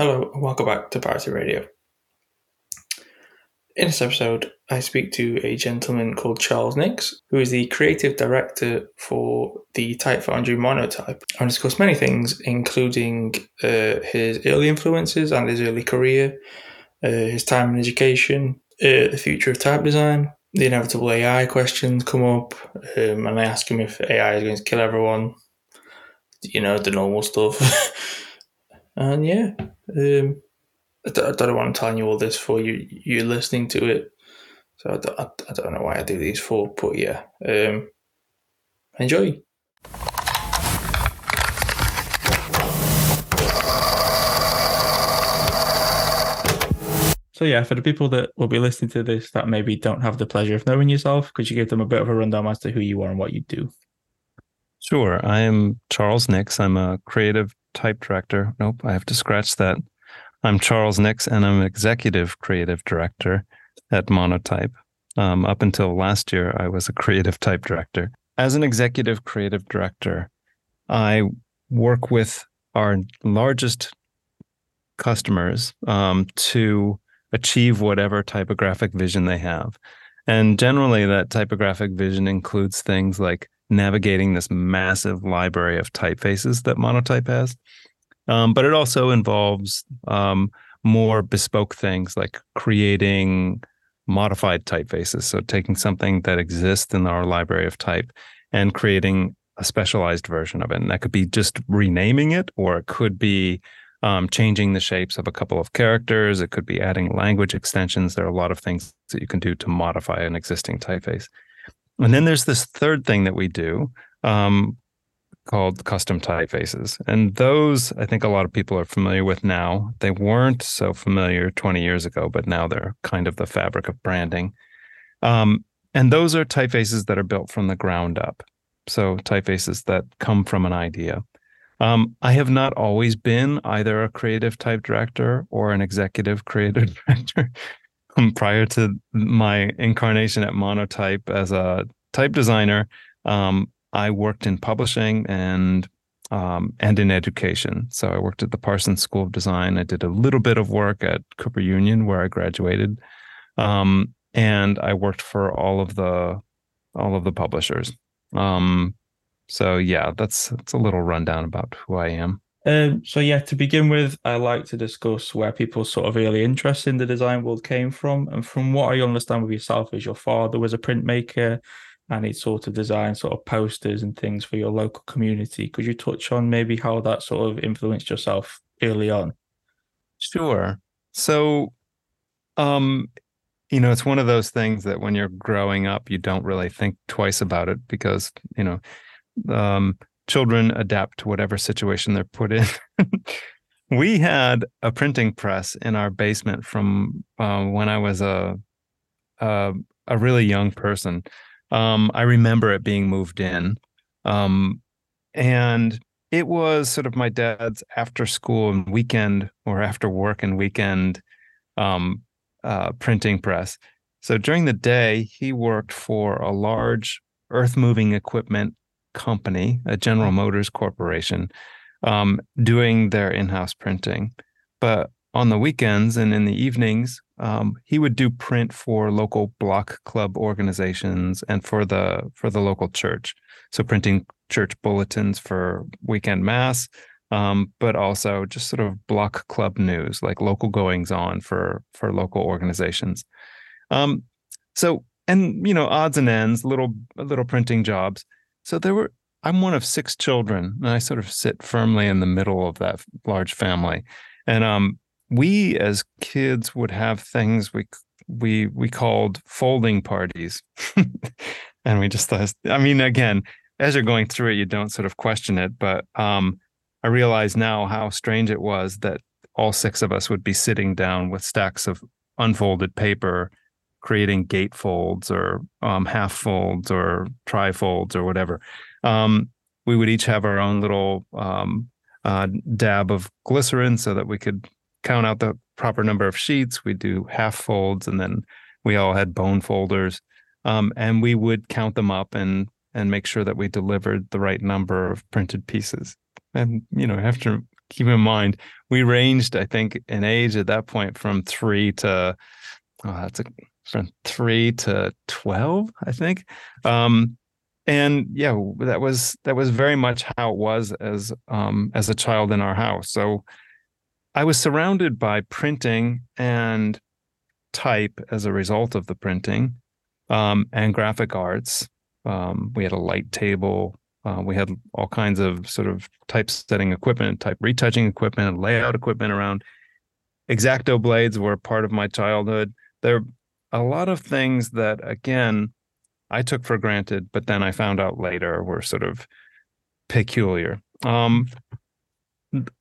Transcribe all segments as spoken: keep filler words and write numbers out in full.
Hello and welcome back to Pirated Radio. In this episode, I speak to a gentleman called Charles Nix, who is the creative director for the type foundry Monotype, and discuss many things, including uh, his early influences and his early career, uh, his time in education, uh, the future of type design. The inevitable A I questions come up, um, and I ask him if A I is going to kill everyone. You know, the normal stuff. And yeah, um, I, don't, I don't know why I'm telling you all this for. You, you're listening to it. So I don't, I, I don't know why I do these for, but yeah. Um, enjoy. So yeah, for the people that will be listening to this that maybe don't have the pleasure of knowing yourself, could you give them a bit of a rundown as to who you are and what you do? Sure. I am Charles Nix. I'm a creative type director. Nope, I have to scratch that. I'm Charles Nix, and I'm an executive creative director at Monotype. Um, up until last year, I was a creative type director. As an executive creative director, I work with our largest customers um, to achieve whatever typographic vision they have. And generally, that typographic vision includes things like navigating this massive library of typefaces that Monotype has. Um, but it also involves um, more bespoke things like creating modified typefaces. So taking something that exists in our library of type and creating a specialized version of it. And that could be just renaming it, or it could be Um, changing the shapes of a couple of characters. It could be adding language extensions. There are a lot of things that you can do to modify an existing typeface. And then there's this third thing that we do um, called custom typefaces. And those, I think a lot of people are familiar with now. They weren't so familiar twenty years ago, but now they're kind of the fabric of branding. Um, and those are typefaces that are built from the ground up. So typefaces that come from an idea. Um, I have not always been either a creative type director or an executive creative director. um, prior to my incarnation at Monotype as a type designer, um, I worked in publishing and um, and in education. So I worked at the Parsons School of Design. I did a little bit of work at Cooper Union, where I graduated, um, and I worked for all of the all of the publishers. Um, So yeah, that's that's a little rundown about who I am. Um, so yeah, to begin with, I like to discuss where people's sort of early interest in the design world came from. And from what I understand with yourself is your father was a printmaker and he sort of designed sort of posters and things for your local community. Could you touch on maybe how that sort of influenced yourself early on? Sure. So, um, you know, it's one of those things that when you're growing up, you don't really think twice about it because, you know, Um, children adapt to whatever situation they're put in. We had a printing press in our basement from uh, when I was a, a a really young person. Um, I remember it being moved in, um, and it was sort of my dad's after school and weekend, or after work and weekend um, uh, printing press. So during the day, he worked for a large earth-moving equipment company, a General Motors Corporation, um, doing their in-house printing. But on the weekends and in the evenings, um, he would do print for local block club organizations and for the for the local church. So printing church bulletins for weekend mass, um, but also just sort of block club news, like local goings-on for for local organizations. Um, so and you know, odds and ends, little little printing jobs. So there were, I'm one of six children, and I sort of sit firmly in the middle of that large family. And um, we as kids would have things we we we called folding parties. And we just thought, I mean, again, as you're going through it, you don't sort of question it. But um, I realize now how strange it was that all six of us would be sitting down with stacks of unfolded paper, creating gate folds or um, half folds or trifolds or whatever. Um, we would each have our own little um, uh, dab of glycerin so that we could count out the proper number of sheets. We'd do half folds, and then we all had bone folders. Um, and we would count them up and and make sure that we delivered the right number of printed pieces. And, you know, after keep in mind, we ranged, I think, in age at that point from three to, oh, that's a, from three to twelve, I think. Um, and yeah, that was that was very much how it was as um, as a child in our house. So I was surrounded by printing and type as a result of the printing, um, and graphic arts. Um, we had a light table. Uh, we had all kinds of sort of typesetting equipment, type retouching equipment, and layout equipment around. X-Acto blades were a part of my childhood. There are a lot of things that, again, I took for granted, but then I found out later were sort of peculiar. Um,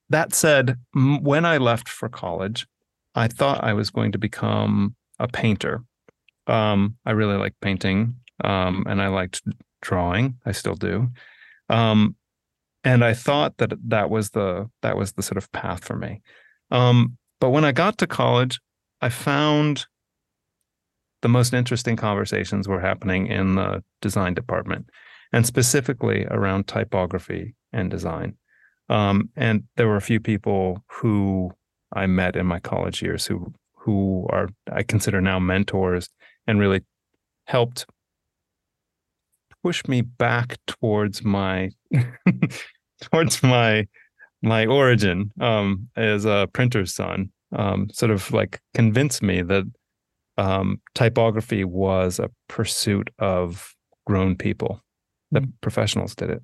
that said, when I left for college, I thought I was going to become a painter. Um, I really liked painting, um, and I liked drawing. I still do. Um, and I thought that that was the that was the sort of path for me. Um, but when I got to college, I found the most interesting conversations were happening in the design department, and specifically around typography and design. Um, and there were a few people who I met in my college years who who are, I consider now, mentors, and really helped push me back towards my towards my my origin um, as a printer's son. Um, sort of like convinced me that um, typography was a pursuit of grown people, that mm-hmm. professionals did it.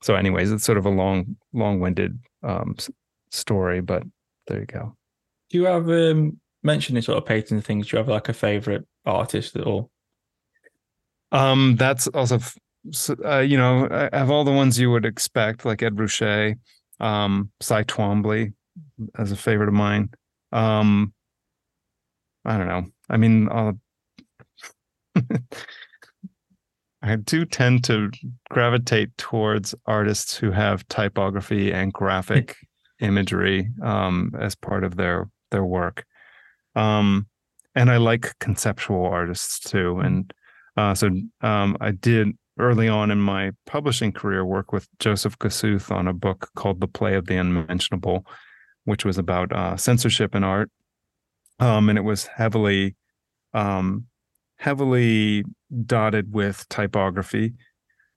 So, anyways, it's sort of a long, long-winded um, story, but there you go. Do you have um, mentioned this sort of painting things? Do you have like a favorite artist at all? Um, that's also, uh, you know, I have all the ones you would expect, like Ed Ruscha, um, Cy Twombly, as a favorite of mine. Um, I don't know. I mean, I do tend to gravitate towards artists who have typography and graphic imagery um, as part of their their work. Um, and I like conceptual artists too. And uh, so um, I did early on in my publishing career work with Joseph Kosuth on a book called The Play of the Unmentionable, which was about uh, censorship in art. Um, and it was heavily, um, heavily dotted with typography.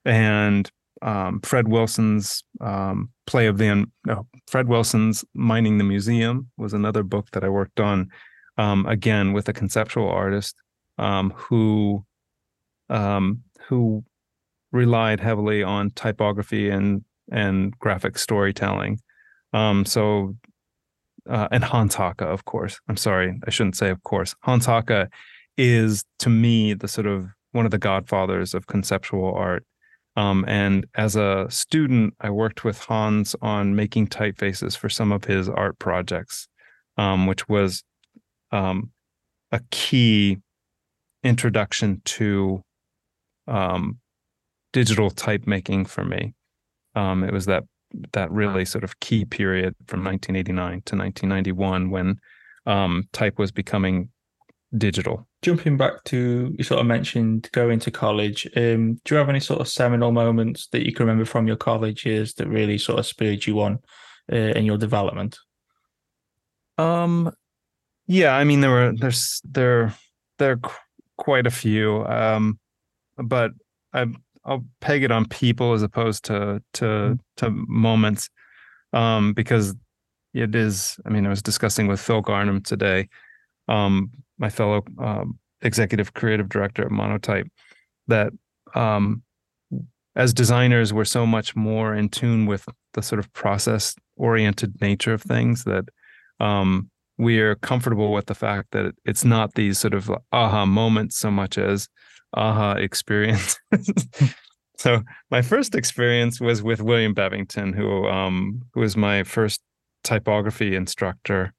And um, Fred Wilson's um, play of the Un- no, Fred Wilson's Mining the Museum was another book that I worked on, um, again with a conceptual artist um, who um, who relied heavily on typography and and graphic storytelling. Um, so. Uh, and Hans Haacke, of course. I'm sorry, I shouldn't say of course. Hans Haacke is, to me, the sort of one of the godfathers of conceptual art. Um, and as a student, I worked with Hans on making typefaces for some of his art projects, um, which was um, a key introduction to um, digital type making for me. Um, it was that that really sort of key period from nineteen eighty-nine to nineteen ninety-one when um, type was becoming digital. Jumping back to, you sort of mentioned going to college. Um, do you have any sort of seminal moments that you can remember from your college years that really sort of spurred you on uh, in your development? Um, yeah, I mean, there were, there's, there, there are quite a few, um, but I've, I'll peg it on people as opposed to to to moments, um, because it is. I mean, I was discussing with Phil Garnham today, um, my fellow um, executive creative director at Monotype, that um, as designers we're so much more in tune with the sort of process-oriented nature of things that um, we are comfortable with the fact that it's not these sort of aha moments so much as aha experience. So my first experience was with William Bevington, who um who was my first typography instructor,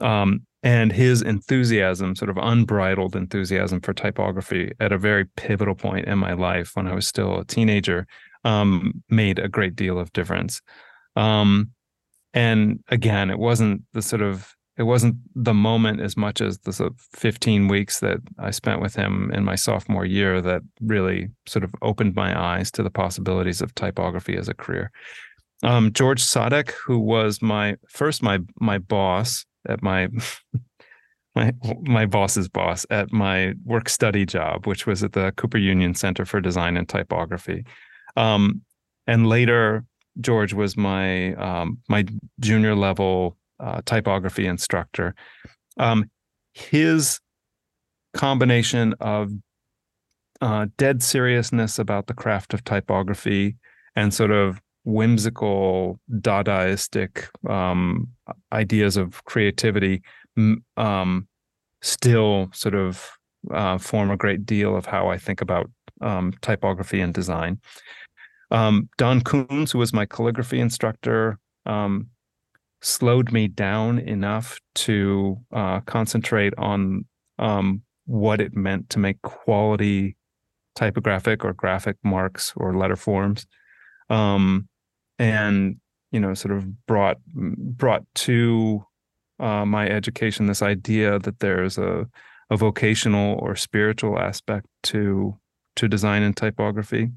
um and his enthusiasm, sort of unbridled enthusiasm for typography at a very pivotal point in my life when I was still a teenager, um made a great deal of difference. Um and again, it wasn't the sort of It wasn't the moment as much as the fifteen weeks that I spent with him in my sophomore year that really sort of opened my eyes to the possibilities of typography as a career. Um, George Sadek, who was my first my my boss at my my my boss's boss at my work study job, which was at the Cooper Union Center for Design and Typography, um, and later George was my um, my junior level uh, typography instructor. Um, his combination of uh, dead seriousness about the craft of typography and sort of whimsical Dadaistic um, ideas of creativity um, still sort of uh, form a great deal of how I think about um, typography and design. Um, Don Coombs, who was my calligraphy instructor, um, slowed me down enough to uh, concentrate on um, what it meant to make quality typographic or graphic marks or letter forms. Um, and, you know, sort of brought brought to uh, my education this idea that there's a, a vocational or spiritual aspect to to design and typography.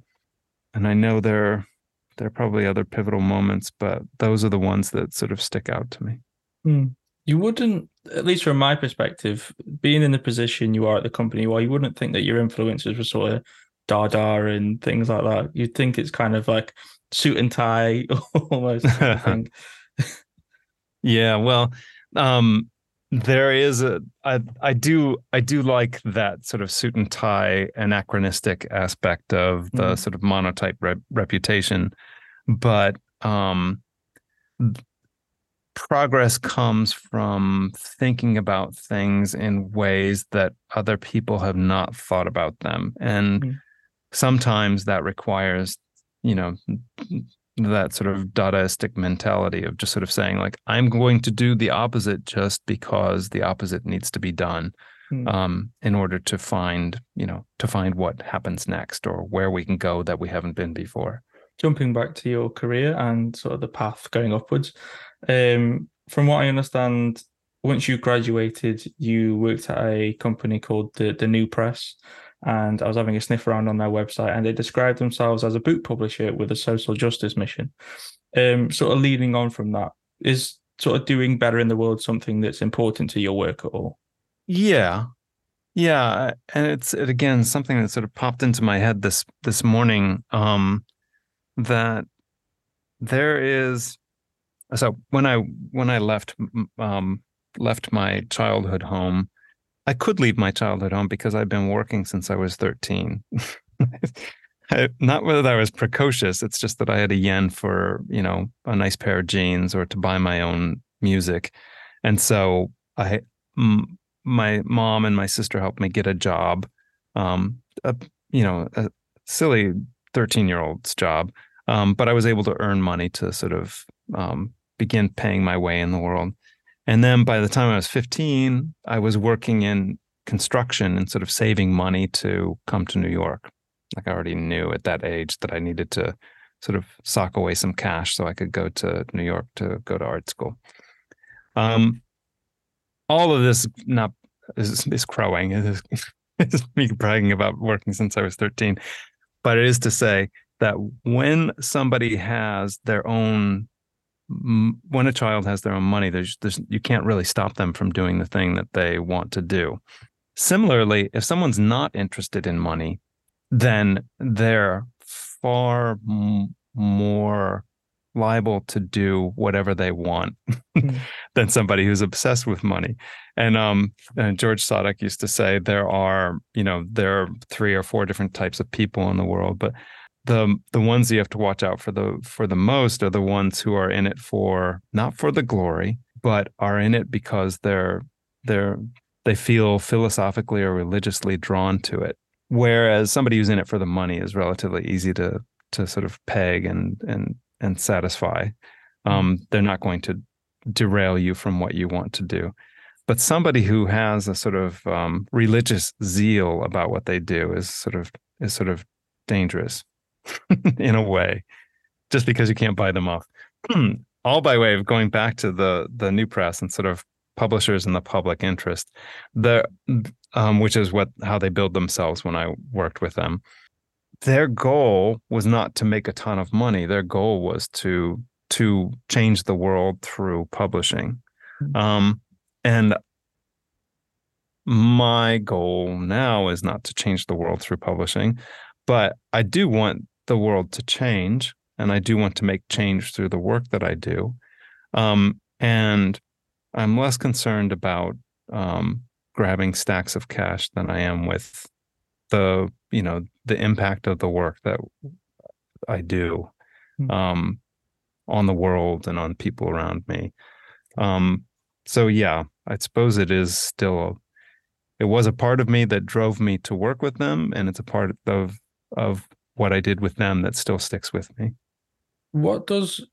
And I know there, there are probably other pivotal moments, but those are the ones that sort of stick out to me. Mm. You wouldn't, at least from my perspective, being in the position you are at the company, while you wouldn't think that your influences were sort of Dada and things like that, you'd think it's kind of like suit and tie almost. I think. Yeah, well, um, there is a I I do I do like that sort of suit and tie anachronistic aspect of the mm. sort of Monotype re- reputation, but um, progress comes from thinking about things in ways that other people have not thought about them, and. Mm. Sometimes that requires, you know, that sort of Dadaistic mentality of just sort of saying, like, I'm going to do the opposite just because the opposite needs to be done mm. um, in order to find, you know, to find what happens next or where we can go that we haven't been before. Jumping back to your career and sort of the path going upwards, um, from what I understand, once you graduated, you worked at a company called The, the New Press. And I was having a sniff around on their website, and they described themselves as a book publisher with a social justice mission. Um, sort of leading on from that, is sort of doing better in the world something that's important to your work at all? Yeah, yeah, and it's it again something that sort of popped into my head this this morning. Um, that there is, so when I when I left um, left my childhood home. I could leave my childhood home because I've been working since I was thirteen. I, not whether I was precocious, it's just that I had a yen for, you know, a nice pair of jeans or to buy my own music. And so I, m- my mom and my sister helped me get a job, um, a, you know, a silly thirteen-year-old's job. Um, but I was able to earn money to sort of um, begin paying my way in the world. And then by the time I was fifteen, I was working in construction and sort of saving money to come to New York. Like I already knew at that age that I needed to sort of sock away some cash so I could go to New York to go to art school. Um, all of this not is, is crowing. It is, it is me bragging about working since I was thirteen. But it is to say that when somebody has their own when a child has their own money, there's, there's, you can't really stop them from doing the thing that they want to do. Similarly, if someone's not interested in money, then they're far m- more liable to do whatever they want mm-hmm. than somebody who's obsessed with money. And, um, and George Sadek used to say there are, you know, there are three or four different types of people in the world, but The the ones you have to watch out for the for the most are the ones who are in it for not for the glory, but are in it because they're they're they feel philosophically or religiously drawn to it. Whereas somebody who's in it for the money is relatively easy to to sort of peg and and and satisfy. Um, they're not going to derail you from what you want to do. But somebody who has a sort of um, religious zeal about what they do is sort of is sort of dangerous. In a way, just because you can't buy them off. All by way of going back to the the New Press and sort of publishers in the public interest, the um, which is what how they build themselves when I worked with them. Their goal was not to make a ton of money. Their goal was to to change the world through publishing. Um, and my goal now is not to change the world through publishing, but I do want the world to change, and I do want to make change through the work that I do. Um, and I'm less concerned about um, grabbing stacks of cash than I am with the, you know, the impact of the work that I do um, on the world and on people around me. Um, so yeah, I suppose it is still, a, it was a part of me that drove me to work with them, and it's a part of of what I did with them that still sticks with me. What does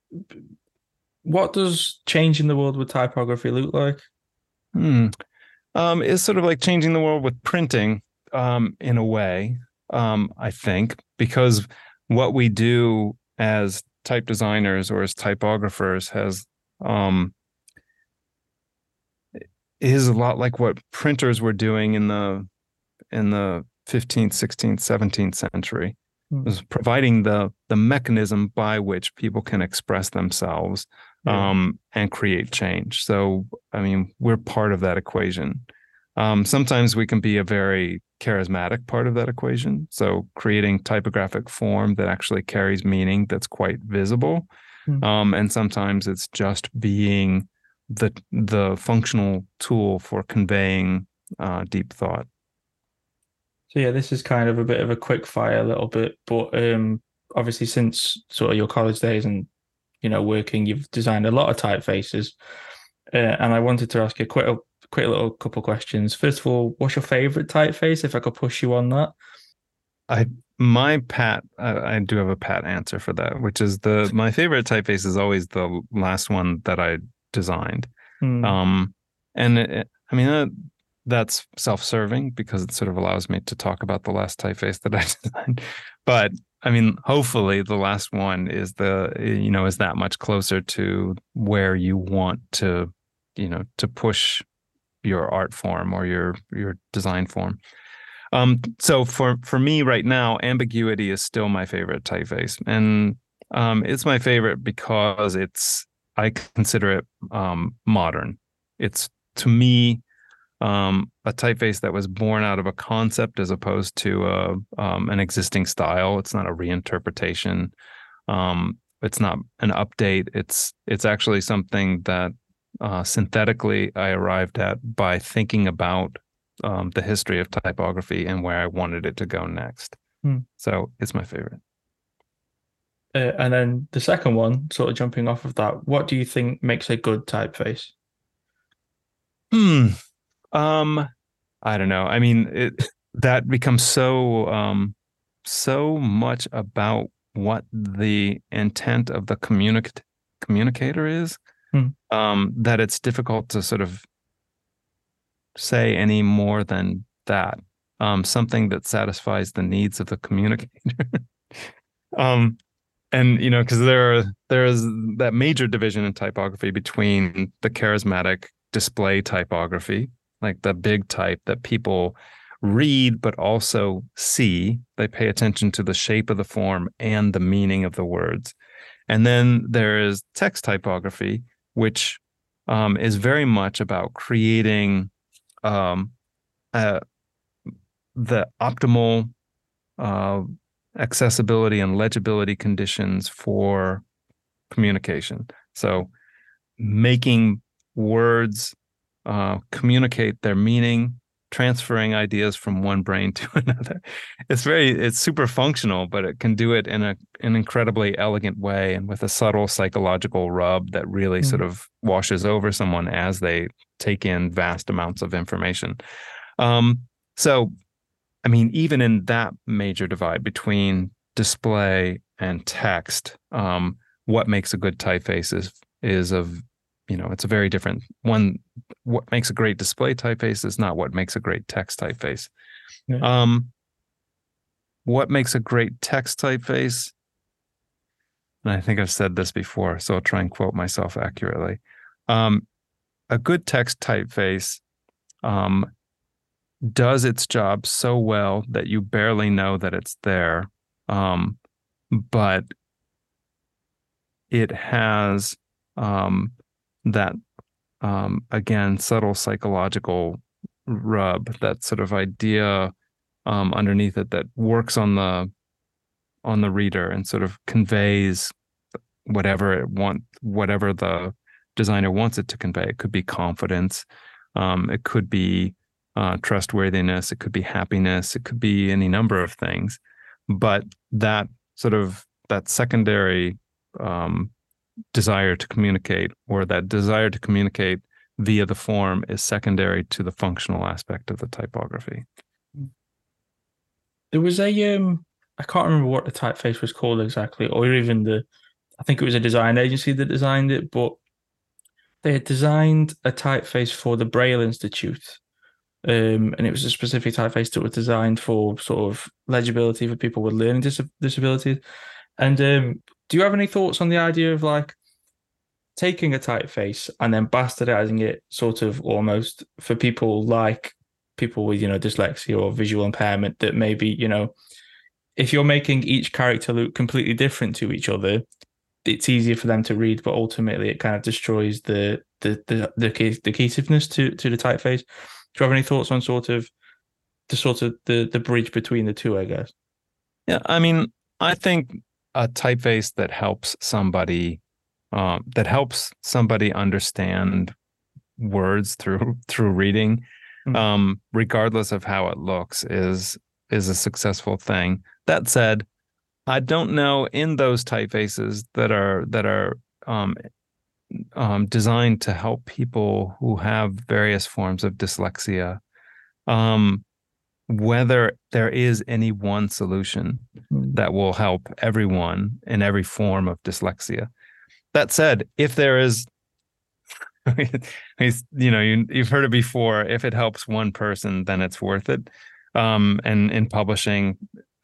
what does changing the world with typography look like? Hmm. Um, it's sort of like changing the world with printing, um, in a way, um, I think, because what we do as type designers or as typographers has um, is a lot like what printers were doing in the in the fifteenth, sixteenth, seventeenth century. Mm. It was providing the the mechanism by which people can express themselves yeah. um, and create change. So, I mean, we're part of that equation. Um, sometimes we can be a very charismatic part of that equation. So creating typographic form that actually carries meaning that's quite visible. Mm. Um, and sometimes it's just being the the functional tool for conveying uh, deep thought. So yeah, this is kind of a bit of a quick fire a little bit, but um, obviously since sort of your college days and, you know, working, you've designed a lot of typefaces. Uh, and I wanted to ask you a quick, a quick little couple questions. First of all, what's your favorite typeface, if I could push you on that? I my pat I, I do have a pat answer for that, which is the my favorite typeface is always the last one that I designed. Mm. Um, and it, I mean, uh, that's self-serving because it sort of allows me to talk about the last typeface that I designed. But I mean, hopefully the last one is the, you know, is that much closer to where you want to, you know, to push your art form or your, your design form. Um, so for, for me right now, Ambiguity is still my favorite typeface. And um, it's my favorite because it's, I consider it um, modern. It's, to me, um, a typeface that was born out of a concept as opposed to a, um, an existing style. It's not a reinterpretation. Um, it's not an update. It's it's actually something that uh, synthetically I arrived at by thinking about um, the history of typography and where I wanted it to go next. Hmm. So it's my favorite. Uh, and then the second one, sort of jumping off of that, what do you think makes a good typeface? Hmm. Um, I don't know. I mean, it, that becomes so um, so much about what the intent of the communic- communicator is, hmm. um, that it's difficult to sort of say any more than that. Um, something that satisfies the needs of the communicator. um. And, you know, because there are, there is that major division in typography between the charismatic display typography, like the big type that people read, but also see. They pay attention to the shape of the form and the meaning of the words. And then there is text typography, which um, is very much about creating um, uh, the optimal uh accessibility and legibility conditions for communication. So making words uh, communicate their meaning, transferring ideas from one brain to another. It's very, it's super functional, but it can do it in a, an incredibly elegant way and with a subtle psychological rub that really mm-hmm. sort of washes over someone as they take in vast amounts of information. Um, so I mean, even in that major divide between display and text, um, what makes a good typeface is, is of, you know, it's a very different one. What makes a great display typeface is not what makes a great text typeface. Yeah. Um, what makes a great text typeface? And I think I've said this before, so I'll try and quote myself accurately. Um, a good text typeface, um, does its job so well that you barely know that it's there, um, but it has um, that, um, again, subtle psychological rub, that sort of idea um, underneath it that works on the on the reader and sort of conveys whatever it want, whatever the designer wants it to convey. It could be confidence. Um, it could be uh, trustworthiness. It could be happiness. It could be any number of things. But that sort of that secondary um, desire to communicate, or that desire to communicate via the form, is secondary to the functional aspect of the typography. There was a um, I can't remember what the typeface was called exactly, or even the, I think it was a design agency that designed it, but they had designed a typeface for the Braille Institute. Um, and it was a specific typeface that was designed for sort of legibility for people with learning dis- disabilities. And um, do you have any thoughts on the idea of like taking a typeface and then bastardizing it sort of almost for people like people with, you know, dyslexia or visual impairment, that maybe, you know, if you're making each character look completely different to each other, it's easier for them to read, but ultimately it kind of destroys the the the the, case, the cohesiveness to to the typeface. Do you have any thoughts on sort of the sort of the the bridge between the two? I guess. Yeah, I mean, I think a typeface that helps somebody um, that helps somebody understand words through through reading, mm-hmm. um, regardless of how it looks, is is a successful thing. That said, I don't know, in those typefaces that are that are um, um, designed to help people who have various forms of dyslexia, um, whether there is any one solution that will help everyone in every form of dyslexia. That said, if there is, you know, you, you've heard it before, if it helps one person, then it's worth it. Um, and in publishing,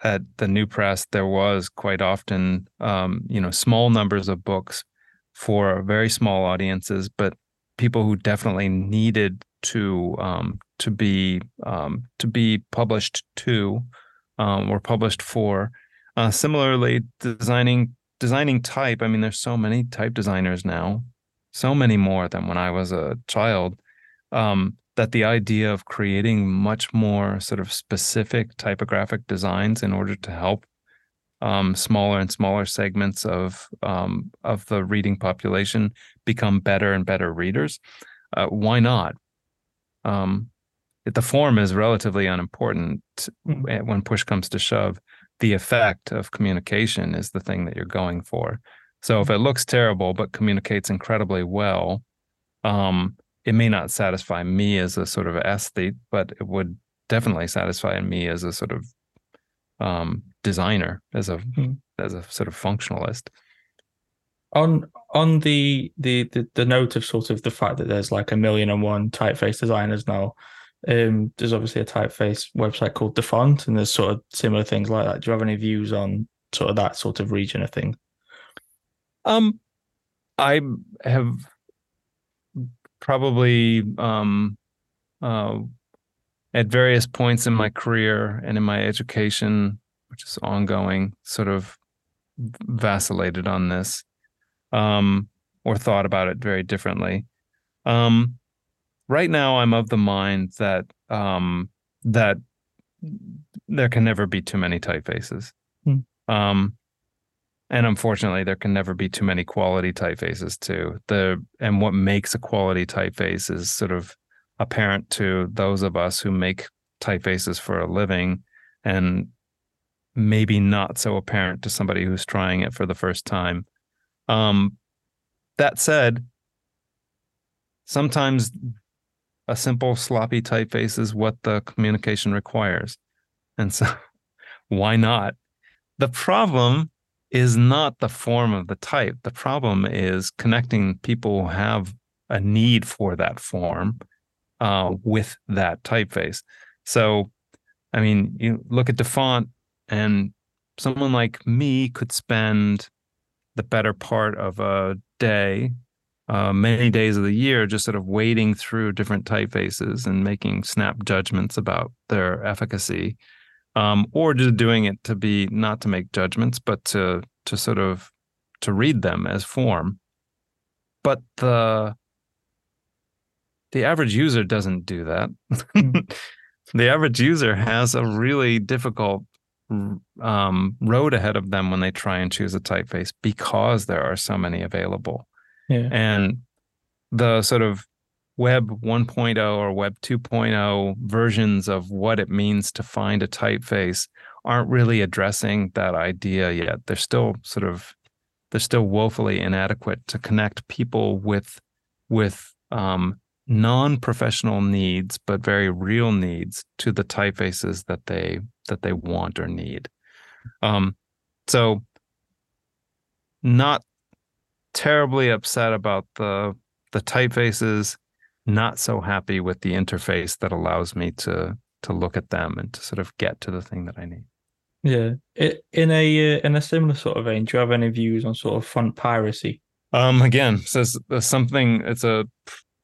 at the New Press, there was quite often, um, you know, small numbers of books for very small audiences, but people who definitely needed to um, to be um, to be published to um, or published for. Uh, similarly, designing designing type. I mean, there's so many type designers now, so many more than when I was a child. Um, that the idea of creating much more sort of specific typographic designs in order to help um, smaller and smaller segments of um, of the reading population become better and better readers, uh, why not? Um, it, the form is relatively unimportant. When push comes to shove, the effect of communication is the thing that you're going for. So if it looks terrible but communicates incredibly well, um, it may not satisfy me as a sort of aesthete, but it would definitely satisfy me as a sort of um, designer, as a mm-hmm. as a sort of functionalist. On on the, the the the note of sort of the fact that there's like a million and one typeface designers now, um, there's obviously a typeface website called Defont, and there's sort of similar things like that. Do you have any views on sort of that sort of region of things? Um, I have. Probably um, uh, at various points in my career and in my education, which is ongoing, sort of vacillated on this um, or thought about it very differently. Um, right now, I'm of the mind that um, that there can never be too many typefaces. Mm. Um, And unfortunately, there can never be too many quality typefaces too. The and what makes a quality typeface is sort of apparent to those of us who make typefaces for a living, and maybe not so apparent to somebody who's trying it for the first time. Um, that said, sometimes a simple sloppy typeface is what the communication requires. And so why not? The problem is not the form of the type. The problem is connecting people who have a need for that form uh, with that typeface. So, I mean, you look at Defont, and someone like me could spend the better part of a day, uh, many days of the year, just sort of wading through different typefaces and making snap judgments about their efficacy. Um, or just doing it to be, not to make judgments, but to to sort of to read them as form. But the the average user doesn't do that. The average user has a really difficult um, road ahead of them when they try and choose a typeface, because there are so many available. Yeah. And the sort of Web one point oh or Web two point oh versions of what it means to find a typeface aren't really addressing that idea yet. They're still sort of, they're still woefully inadequate to connect people with, with um, non-professional needs, but very real needs, to the typefaces that they, that they want or need. Um, so not terribly upset about the, the typefaces, not so happy with the interface that allows me to to look at them and to sort of get to the thing that I need. Yeah. It, in a uh, in a similar sort of vein, do you have any views on sort of font piracy? Um, again, so it's something, it's a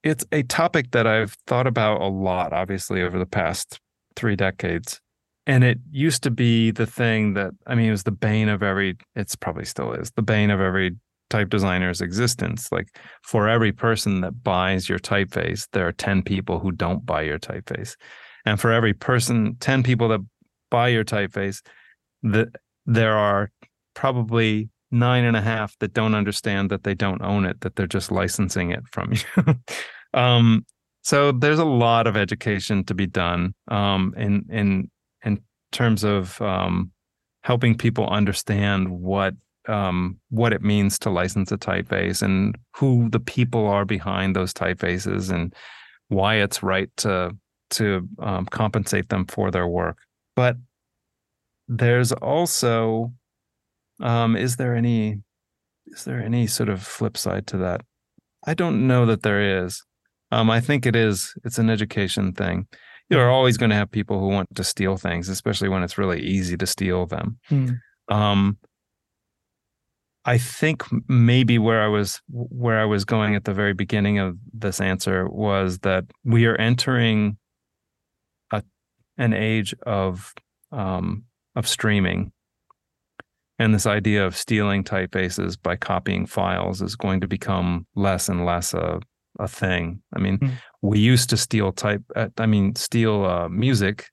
it's a topic that I've thought about a lot, obviously, over the past three decades. And it used to be the thing that, I mean, it was the bane of every, it's probably still is, the bane of every type designer's existence. Like, for every person that buys your typeface, there are ten people who don't buy your typeface. And for every person, ten people that buy your typeface, the, there are probably nine and a half that don't understand that they don't own it, that they're just licensing it from you. um, so there's a lot of education to be done um, in, in, in terms of um, helping people understand what Um, what it means to license a typeface, and who the people are behind those typefaces, and why it's right to to um, compensate them for their work. But there's also, um, is there any is there any sort of flip side to that? I don't know that there is. Um, I think it is. It's an education thing. You're always going to have people who want to steal things, especially when it's really easy to steal them. Mm. Um, I think maybe where I was where I was going at the very beginning of this answer was that we are entering a, an age of um, of streaming, and this idea of stealing typefaces by copying files is going to become less and less a a thing. I mean, mm. we used to steal type. I mean, steal uh, music.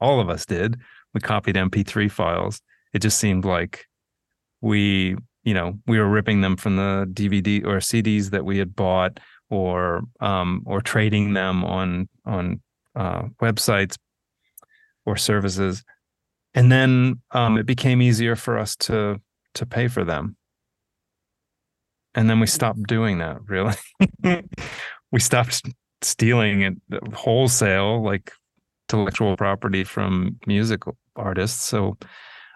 All of us did. We copied M P three files. It just seemed like we. You know, we were ripping them from the D V D or C Ds that we had bought, or um, or trading them on on uh, websites or services, and then um, it became easier for us to to pay for them, and then we stopped doing that. Really, we stopped stealing it wholesale, like intellectual property from music artists. So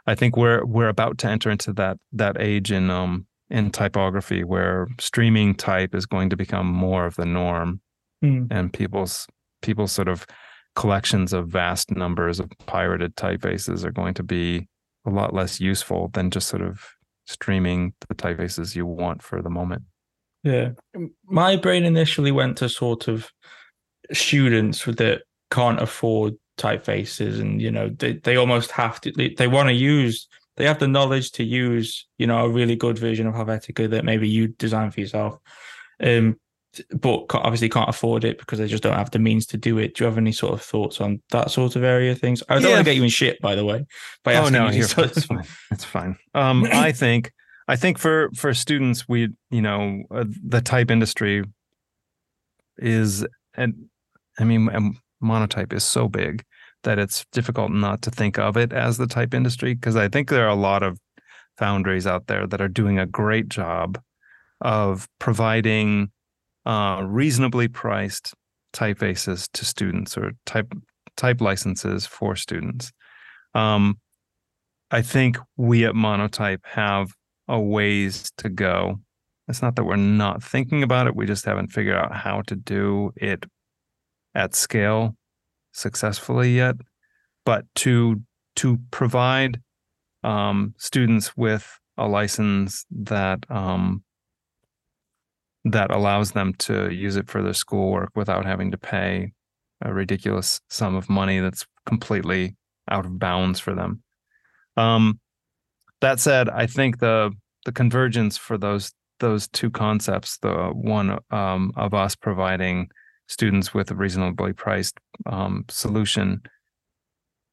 I think we're we're about to enter into that that age in um in typography, where streaming type is going to become more of the norm, mm. and people's people's sort of collections of vast numbers of pirated typefaces are going to be a lot less useful than just sort of streaming the typefaces you want for the moment. Yeah, my brain initially went to sort of students that can't afford typefaces, and you know they, they almost have to they, they want to use they have the knowledge to use you know a really good version of Helvetica that maybe you design for yourself, um but obviously can't afford it because they just don't have the means to do it. Do you have any sort of thoughts on that sort of area of things? I don't yeah. want to get you in shit, by the way, by oh no here, that's fine that's fine um I think I think for for students, we you know uh, the type industry is, and I mean um, Monotype is so big that it's difficult not to think of it as the type industry, because I think there are a lot of foundries out there that are doing a great job of providing uh, reasonably priced typefaces to students, or type type licenses for students. Um, I think we at Monotype have a ways to go. It's not that we're not thinking about it, we just haven't figured out how to do it at scale successfully yet, but to to provide um, students with a license that um, that allows them to use it for their schoolwork without having to pay a ridiculous sum of money that's completely out of bounds for them. Um, that said, I think the the convergence for those those two concepts, the one um, of us providing students with a reasonably priced um, solution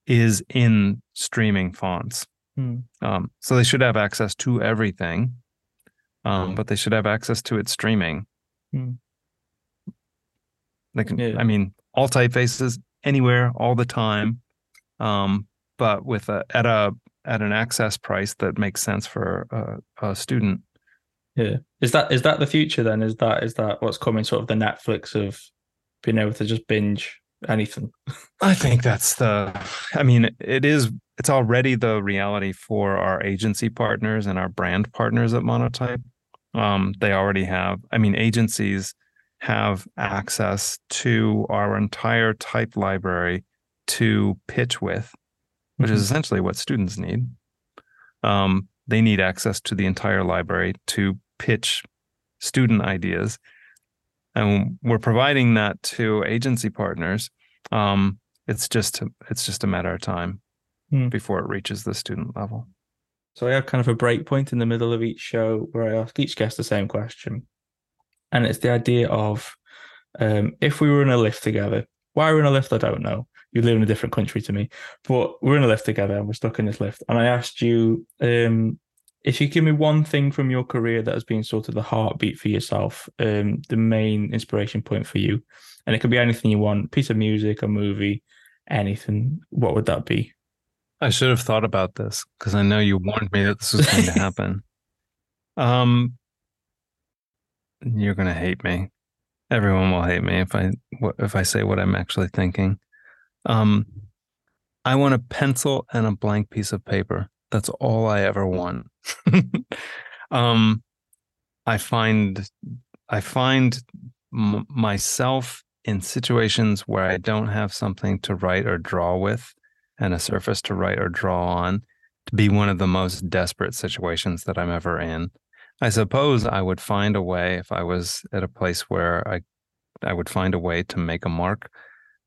is in streaming fonts. Hmm. Um, so they should have access to everything, um, hmm. but they should have access to it streaming. Hmm. They can, yeah. I mean, all typefaces anywhere, all the time, um, but with a at a at an access price that makes sense for a, a student. Yeah, is that is that the future then? Is that is that what's coming? Sort of the Netflix of being able to just binge anything. I think that's the. I mean, it is. It's already the reality for our agency partners and our brand partners at Monotype. Um, they already have. I mean, agencies have access to our entire type library to pitch with, which mm-hmm. is essentially what students need. Um, they need access to the entire library to pitch student ideas. And we're providing that to agency partners. Um, it's just it's just a matter of time mm. before it reaches the student level. So I have kind of a break point in the middle of each show where I ask each guest the same question. And it's the idea of um, if we were in a lift together, why we're in a lift, I don't know. You live in a different country to me, but we're in a lift together and we're stuck in this lift. And I asked you, um, if you give me one thing from your career that has been sort of the heartbeat for yourself, um, the main inspiration point for you, and it could be anything you want, piece of music, a movie, anything, what would that be? I should have thought about this because I know you warned me that this was going to happen. Um, you're going to hate me. Everyone will hate me if I if I say what I'm actually thinking. Um, I want a pencil and a blank piece of paper. That's all I ever want. um, I find I find m- myself in situations where I don't have something to write or draw with, and a surface to write or draw on, to be one of the most desperate situations that I'm ever in. I suppose I would find a way if I was at a place where I, I would find a way to make a mark.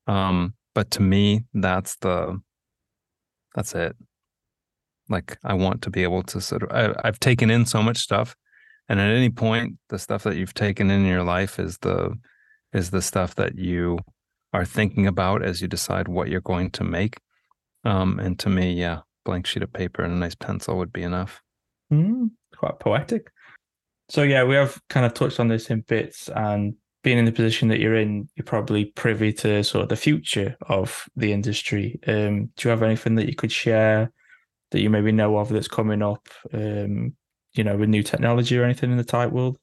Um, But to me, that's the, that's it. Like, I want to be able to sort of, I, I've taken in so much stuff. And at any point, the stuff that you've taken in your life is the, is the stuff that you are thinking about as you decide what you're going to make. Um, and to me, yeah, blank sheet of paper and a nice pencil would be enough. Mm, quite poetic. So yeah, we have kind of touched on this in bits, and being in the position that you're in, you're probably privy to sort of the future of the industry. Um, do you have anything that you could share that you maybe know of that's coming up, um, you know, with new technology or anything in the type world?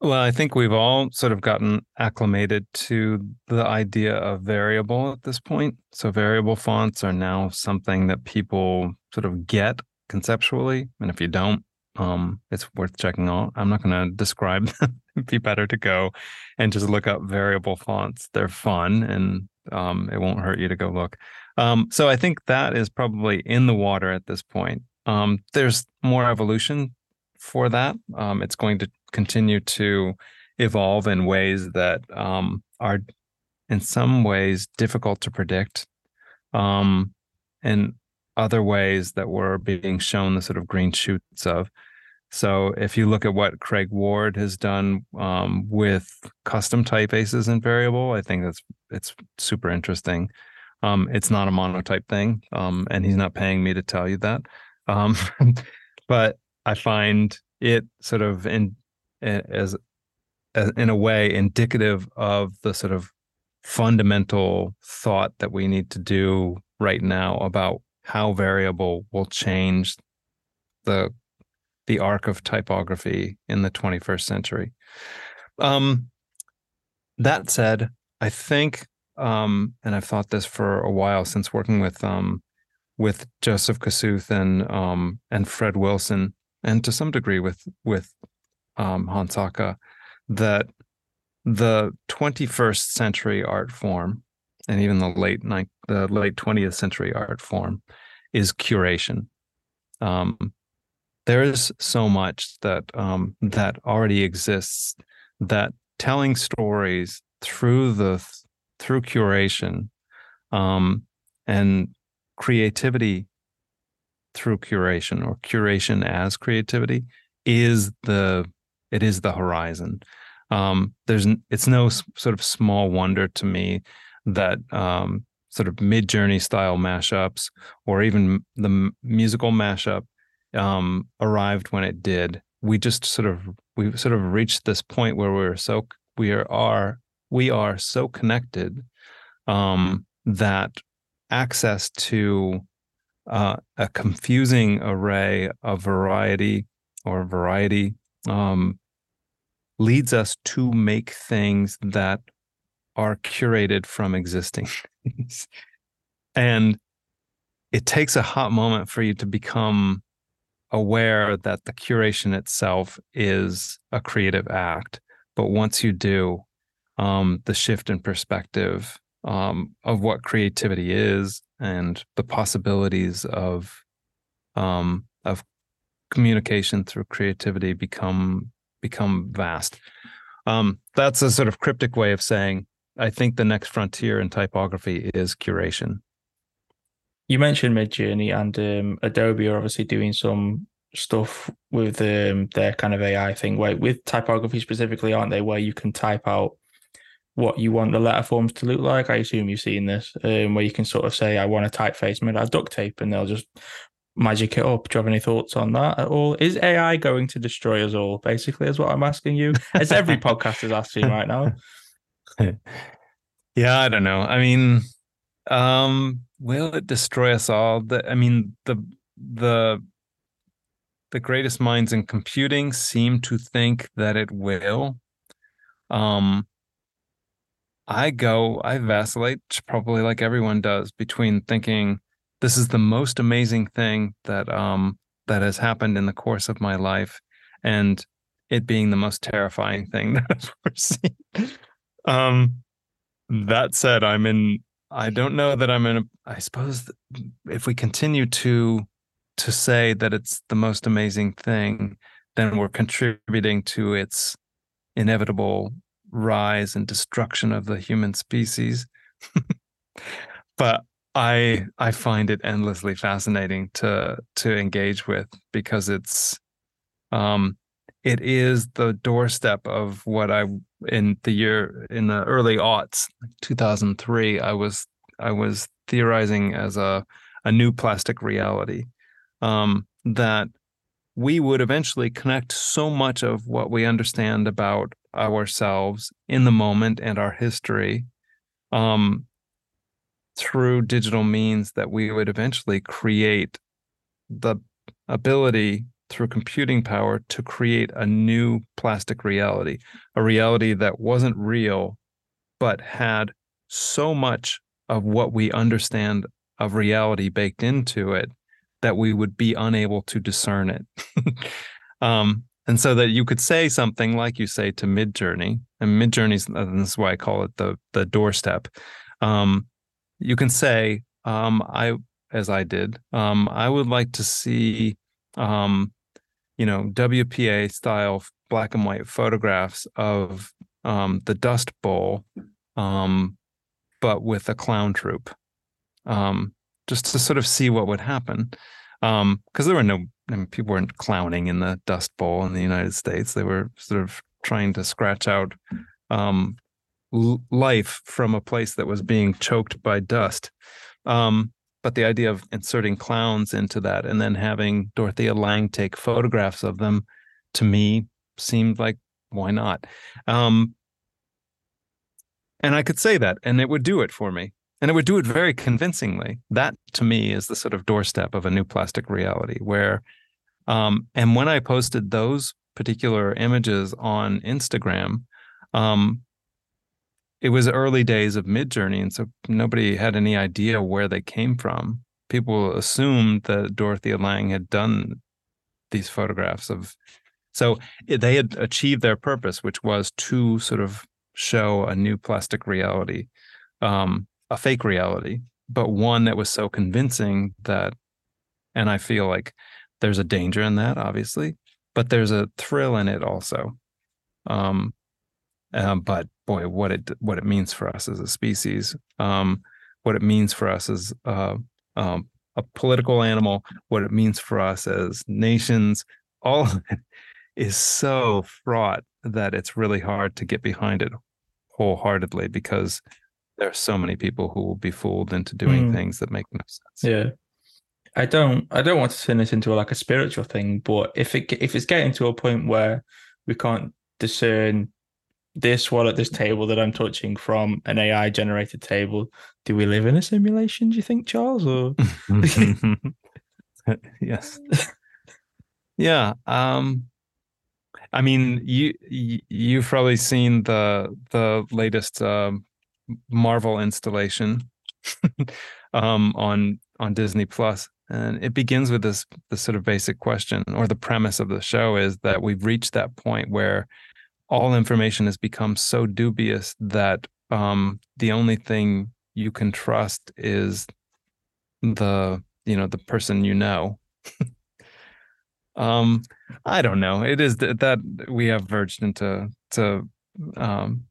Well, I think we've all sort of gotten acclimated to the idea of variable at this point. So variable fonts are now something that people sort of get conceptually. And if you don't, um, it's worth checking out. I'm not going to describe them. It'd be better to go and just look up variable fonts. They're fun, and um, it won't hurt you to go look. Um, so I think that is probably in the water at this point. Um, there's more evolution for that. Um, it's going to continue to evolve in ways that um, are in some ways difficult to predict, um, and other ways that we're being shown the sort of green shoots of. So if you look at what Craig Ward has done um, with custom typefaces in variable, I think that's it's super interesting. Um, it's not a Monotype thing, um, and he's not paying me to tell you that. Um, but I find it sort of in as, as in a way indicative of the sort of fundamental thought that we need to do right now about how variable will change the the arc of typography in the twenty-first century. Um, that said, I think, um, and I've thought this for a while since working with um, with Joseph Kosuth and um, and Fred Wilson, and to some degree with with um, Hans Haacke, that the twenty-first century art form, and even the late ni- the late twentieth century art form, is curation. Um, There is so much that um, that already exists, that telling stories through the through curation um, and creativity through curation, or curation as creativity, is the it is the horizon. Um, there's it's no sort of small wonder to me that um, sort of Midjourney style mashups, or even the musical mashup, um, arrived when it did. We just sort of we sort of reached this point where we're so we are we are so connected um, that access to uh, a confusing array of variety or variety um, leads us to make things that are curated from existing things. And it takes a hot moment for you to become aware that the curation itself is a creative act. But once you do, um, the shift in perspective um, of what creativity is and the possibilities of um, of communication through creativity become become vast. Um, that's a sort of cryptic way of saying, I think the next frontier in typography is curation. You mentioned Midjourney, and um, Adobe are obviously doing some stuff with um, their kind of A I thing, where, with typography specifically, aren't they, where you can type out what you want the letter forms to look like. I assume you've seen this, um, where you can sort of say, I want a typeface made out of duct tape, and they'll just magic it up. Do you have any thoughts on that at all? Is A I going to destroy us all, basically, is what I'm asking you? As every podcast is asking right now. Yeah, I don't know. I mean, um, will it destroy us all? The, I mean, the the the greatest minds in computing seem to think that it will. Um, I go, I vacillate, probably like everyone does, between thinking, this is the most amazing thing that um, that has happened in the course of my life, and it being the most terrifying thing that I've ever seen. Um, that said, I'm in. I don't know that I'm in. A, I suppose if we continue to to say that it's the most amazing thing, then we're contributing to its inevitable rise and destruction of the human species. But I I find it endlessly fascinating to to engage with, because it's um it is the doorstep of what I in the year in the early aughts, two thousand three, I was I was theorizing as a a new plastic reality, um, that we would eventually connect so much of what we understand about ourselves in the moment and our history, um, through digital means, that we would eventually create the ability through computing power to create a new plastic reality, a reality that wasn't real, but had so much of what we understand of reality baked into it that we would be unable to discern it. um, and so that you could say something like you say to Midjourney, and Midjourney's, and this is why I call it the the doorstep. Um, You can say, um, I as I did, um, I would like to see, um, you know, W P A style black and white photographs of um, the Dust Bowl, um, but with a clown troupe, um, just to sort of see what would happen. Because um, there were no, I mean, people weren't clowning in the Dust Bowl in the United States. They were sort of trying to scratch out Um, life from a place that was being choked by dust. Um, but the idea of inserting clowns into that and then having Dorothea Lange take photographs of them, to me, seemed like, why not? Um, and I could say that, and it would do it for me. And it would do it very convincingly. That, to me, is the sort of doorstep of a new plastic reality where, um, and when I posted those particular images on Instagram, um, it was early days of Midjourney, and so nobody had any idea where they came from. People assumed that Dorothea Lange had done these photographs of, so they had achieved their purpose, which was to sort of show a new plastic reality, um, a fake reality, but one that was so convincing that, and I feel like there's a danger in that, obviously, but there's a thrill in it also. Um, Um, but boy, what it what it means for us as a species, um, what it means for us as uh, um, a political animal, what it means for us as nations, all of it is so fraught that it's really hard to get behind it wholeheartedly, because there are so many people who will be fooled into doing mm. things that make no sense. Yeah. I don't I don't want to turn this into like a spiritual thing, but if it if it's getting to a point where we can't discern this one at this table that I'm touching from an A I generated table, do we live in a simulation, do you think, Charles? Or yes. Yeah. Um I mean, you you've probably seen the the latest um, Marvel installation um, on on Disney Plus, and it begins with this this sort of basic question, or the premise of the show is that we've reached that point where all information has become so dubious that um, the only thing you can trust is the you know the person you know. Um, I don't know. It is th- that we have verged into to um,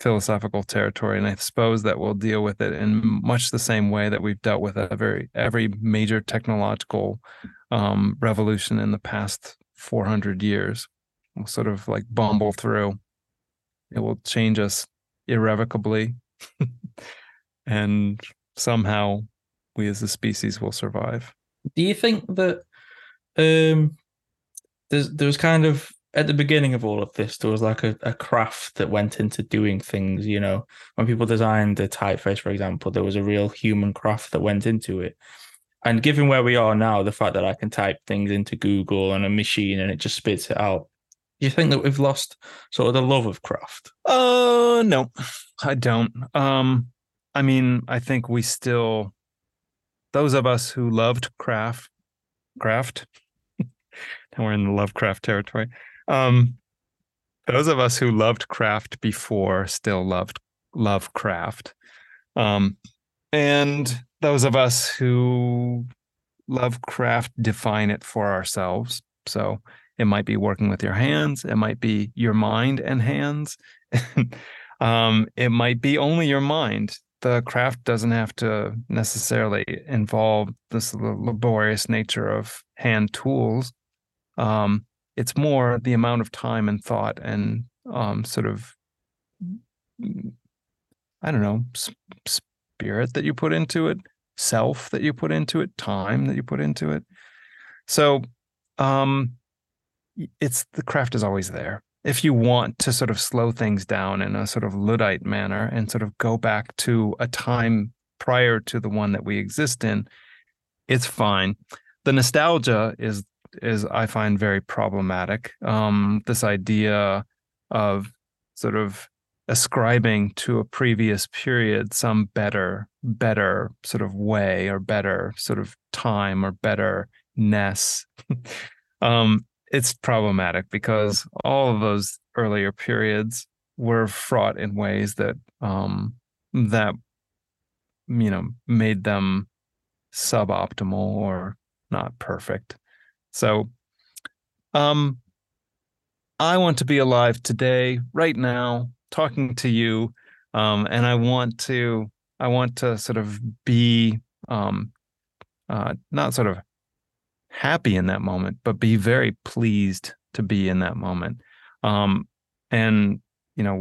philosophical territory, and I suppose that we'll deal with it in much the same way that we've dealt with every every major technological um, revolution in the past four hundred years. We'll sort of like bumble through. It will change us irrevocably, and somehow we as a species will survive. Do you think that? Um, there's, there was kind of, at the beginning of all of this, there was like a, a craft that went into doing things, you know, when people designed the typeface, for example, there was a real human craft that went into it. And given where we are now, the fact that I can type things into Google on a machine and it just spits it out, do you think that we've lost sort of the love of craft? Uh, no, I don't. Um, I mean, I think we still, those of us who loved craft, craft, now we're in the Lovecraft territory. Um, those of us who loved craft before still loved love craft. Um, and those of us who love craft define it for ourselves. So it might be working with your hands. It might be your mind and hands. um, it might be only your mind. The craft doesn't have to necessarily involve this laborious nature of hand tools. Um, it's more the amount of time and thought and um, sort of, I don't know, sp- spirit that you put into it, self that you put into it, time that you put into it. So um, it's the craft is always there. If you want to sort of slow things down in a sort of Luddite manner and sort of go back to a time prior to the one that we exist in, it's fine. The nostalgia is, is I find, very problematic. Um, this idea of sort of ascribing to a previous period some better, better sort of way or better sort of time or betterness. um, It's problematic because all of those earlier periods were fraught in ways that um, that you know made them suboptimal or not perfect. So, um, I want to be alive today, right now, talking to you, um, and I want to I want to sort of be um, uh, not sort of. happy in that moment, but be very pleased to be in that moment. Um, and, you know,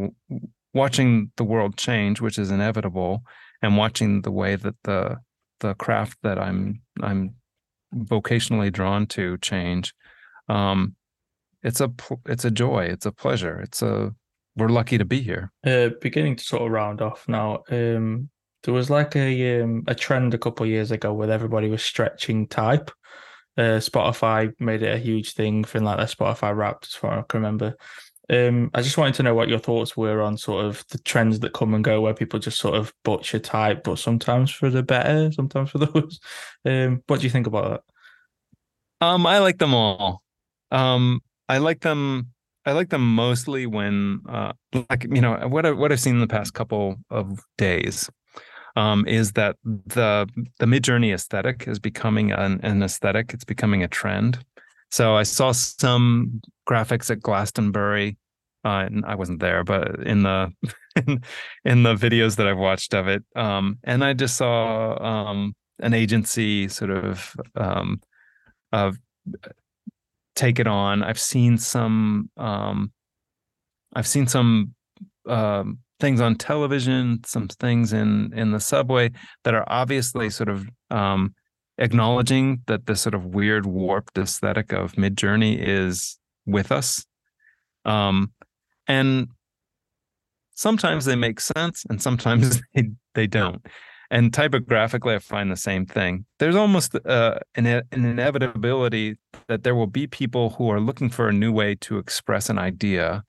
watching the world change, which is inevitable, and watching the way that the the craft that I'm I'm vocationally drawn to change, um, it's a it's a joy, it's a pleasure, it's a we're lucky to be here. Uh, beginning to sort of round off now. Um, there was like a um, a trend a couple of years ago where everybody was stretching type. Uh, Spotify made it a huge thing, thing like that. Spotify Wrapped, as far as I can remember. Um, I just wanted to know what your thoughts were on sort of the trends that come and go, where people just sort of butcher type, but sometimes for the better, sometimes for the worse. Um, what do you think about that? Um, I like them all. Um, I like them. I like them mostly when, uh, like you know, what I, what I've seen in the past couple of days. Um, is that the the Midjourney aesthetic is becoming an, an aesthetic. It's becoming a trend. So I saw some graphics at Glastonbury. Uh, and I wasn't there, but in the in, in the videos that I've watched of it, um, and I just saw um, an agency sort of um, of take it on. I've seen some um, I've seen some um, things on television, some things in in the subway that are obviously sort of um, acknowledging that this sort of weird warped aesthetic of Midjourney is with us. Um, and sometimes they make sense and sometimes they, they don't. And typographically, I find the same thing. There's almost uh, an, an inevitability that there will be people who are looking for a new way to express an idea.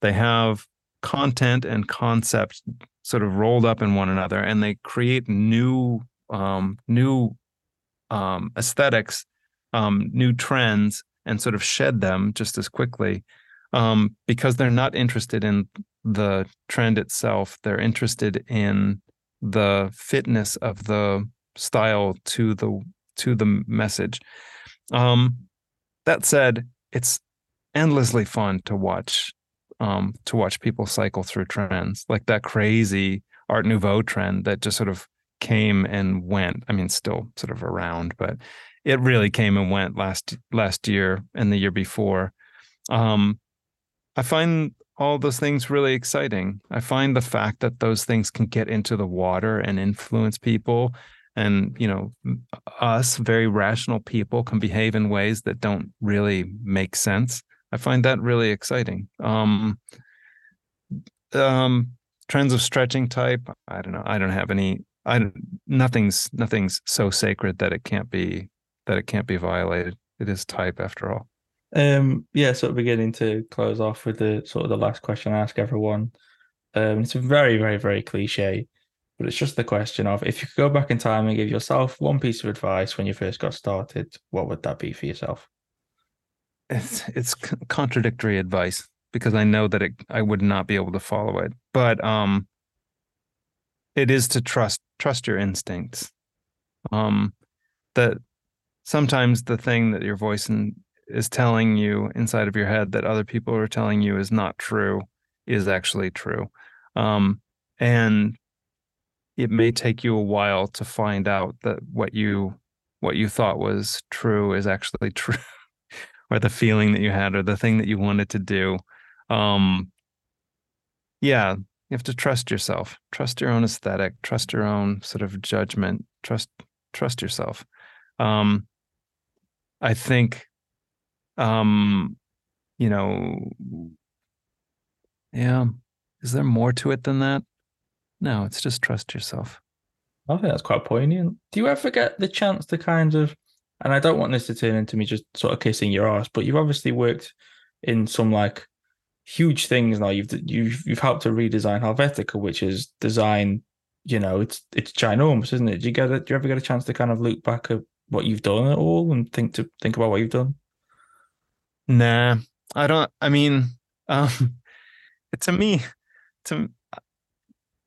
They have content and concept sort of rolled up in one another, and they create new, um, new um, aesthetics, um, new trends, and sort of shed them just as quickly um, because they're not interested in the trend itself. They're interested in the fitness of the style to the to the message. Um, that said, it's endlessly fun to watch um, to watch people cycle through trends, like that crazy Art Nouveau trend that just sort of came and went. I mean, still sort of around, but it really came and went last last year and the year before. Um, I find all those things really exciting. I find the fact that those things can get into the water and influence people, and, you know, us very rational people can behave in ways that don't really make sense. I find that really exciting. Um, um, trends of stretching type. I don't know. I don't have any. I don't, nothing's nothing's so sacred that it can't be that it can't be violated. It is type after all. Um, yeah, sort of beginning to close off with the sort of the last question I ask everyone. Um, it's very, very, very cliche, but it's just the question of, if you could go back in time and give yourself one piece of advice when you first got started, what would that be for yourself? It's, it's contradictory advice, because I know that it, I would not be able to follow it, but um, it is to trust trust your instincts. Um, that sometimes the thing that your voice and is telling you inside of your head that other people are telling you is not true is actually true. Um, and it may take you a while to find out that what you what you thought was true is actually true, or the feeling that you had, or the thing that you wanted to do. Um, yeah, you have to trust yourself, trust your own aesthetic, trust your own sort of judgment, trust trust yourself. Um, I think Um, you know, yeah. Is there more to it than that? No, it's just trust yourself. I think that's quite poignant. Do you ever get the chance to kind of, and I don't want this to turn into me just sort of kissing your ass, but you've obviously worked in some like huge things now. You've you've you've helped to redesign Helvetica, which is design. You know, it's it's ginormous, isn't it? Do you get a, do you ever get a chance to kind of look back at what you've done at all and think to think about what you've done? Nah, I don't. I mean, um, to me, to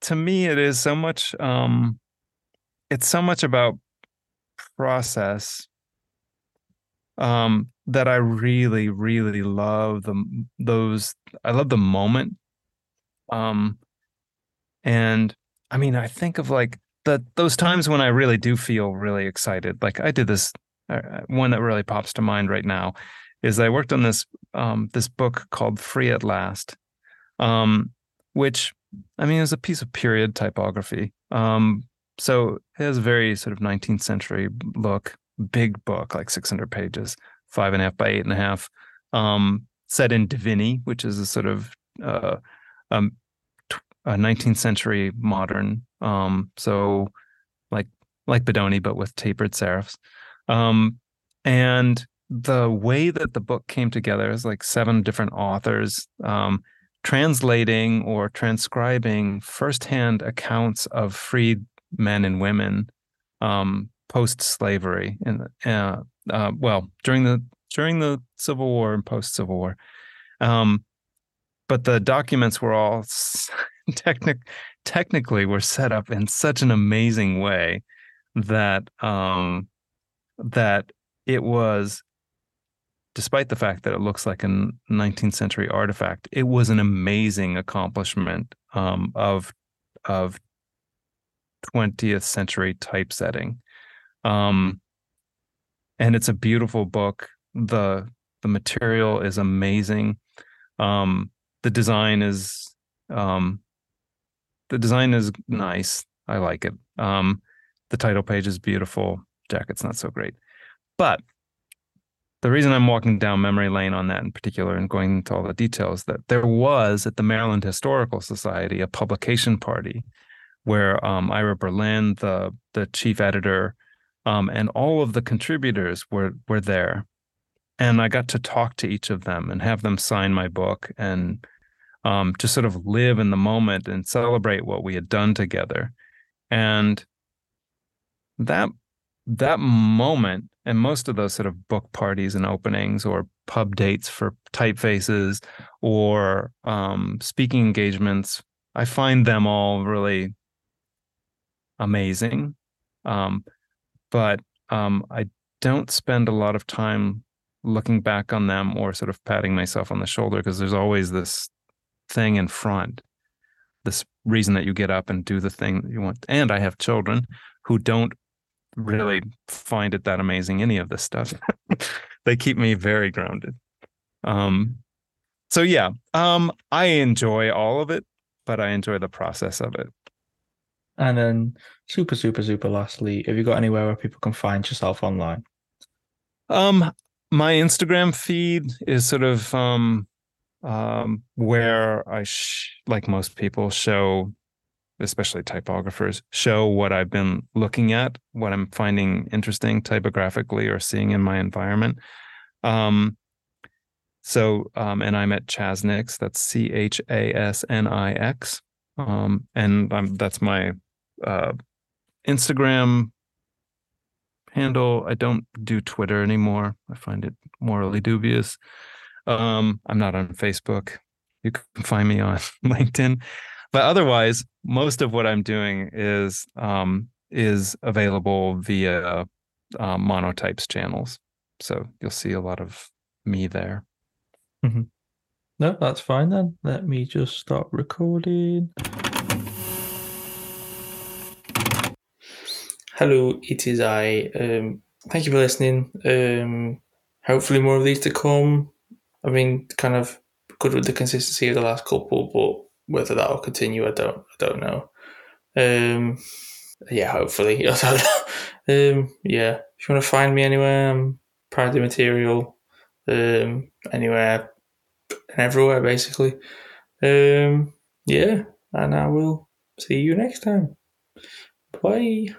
to me, it is so much. Um, it's so much about process um, that I really, really love the those. I love the moment, um, and I mean, I think of like the those times when I really do feel really excited. Like I did this uh, one that really pops to mind right now. Is I worked on this um, this book called Free at Last, um, which, I mean, is a piece of period typography. Um, so it has a very sort of nineteenth century look, big book, like six hundred pages, five and a half by eight and a half, um, set in Didini, which is a sort of uh, um, a nineteenth century modern. Um, so like like Bodoni, but with tapered serifs. Um, and the way that the book came together is like seven different authors um, translating or transcribing firsthand accounts of freed men and women um, post-slavery, and uh, uh, well, during the during the Civil War and post-Civil War. Um, but the documents were all technic technically were set up in such an amazing way that um, that it was. Despite the fact that it looks like a nineteenth century artifact, it was an amazing accomplishment um, of of twentieth century typesetting. Um, and it's a beautiful book. The the material is amazing. Um, the design is um, the design is nice. I like it. Um, the title page is beautiful. Jacket's not so great. But the reason I'm walking down memory lane on that in particular and going into all the details, that there was at the Maryland Historical Society a publication party where um, Ira Berlin, the the chief editor, um, and all of the contributors were were there. And I got to talk to each of them and have them sign my book and um, just sort of live in the moment and celebrate what we had done together. And that that moment, and most of those sort of book parties and openings or pub dates for typefaces or um, speaking engagements, I find them all really amazing. Um, but um, I don't spend a lot of time looking back on them or sort of patting myself on the shoulder, because there's always this thing in front, this reason that you get up and do the thing that you want. And I have children who don't really find it that amazing, any of this stuff. They keep me very grounded. Um, so yeah, um, I enjoy all of it, but I enjoy the process of it. And then super, super, super lastly, have you got anywhere where people can find yourself online? Um, my Instagram feed is sort of um, um, where I, sh- like most people, show, especially typographers, show what I've been looking at, what I'm finding interesting typographically or seeing in my environment. Um, so, um, and I'm at Chasnix, that's C H A S N I X. Um, and I'm, that's my uh, Instagram handle. I don't do Twitter anymore. I find it morally dubious. Um, I'm not on Facebook. You can find me on LinkedIn. But otherwise, most of what I'm doing is um, is available via uh, Monotype's channels. So you'll see a lot of me there. Mm-hmm. No, that's fine then. Let me just stop recording. Hello, it is I. Um, thank you for listening. Um, hopefully more of these to come. I've been kind of good with the consistency of the last couple, but whether that will continue, I don't, I don't know. Um, yeah, hopefully. I don't know. Um, yeah, if you want to find me anywhere, I'm proud of the material. Um, anywhere and everywhere, basically. Um, yeah, and I will see you next time. Bye.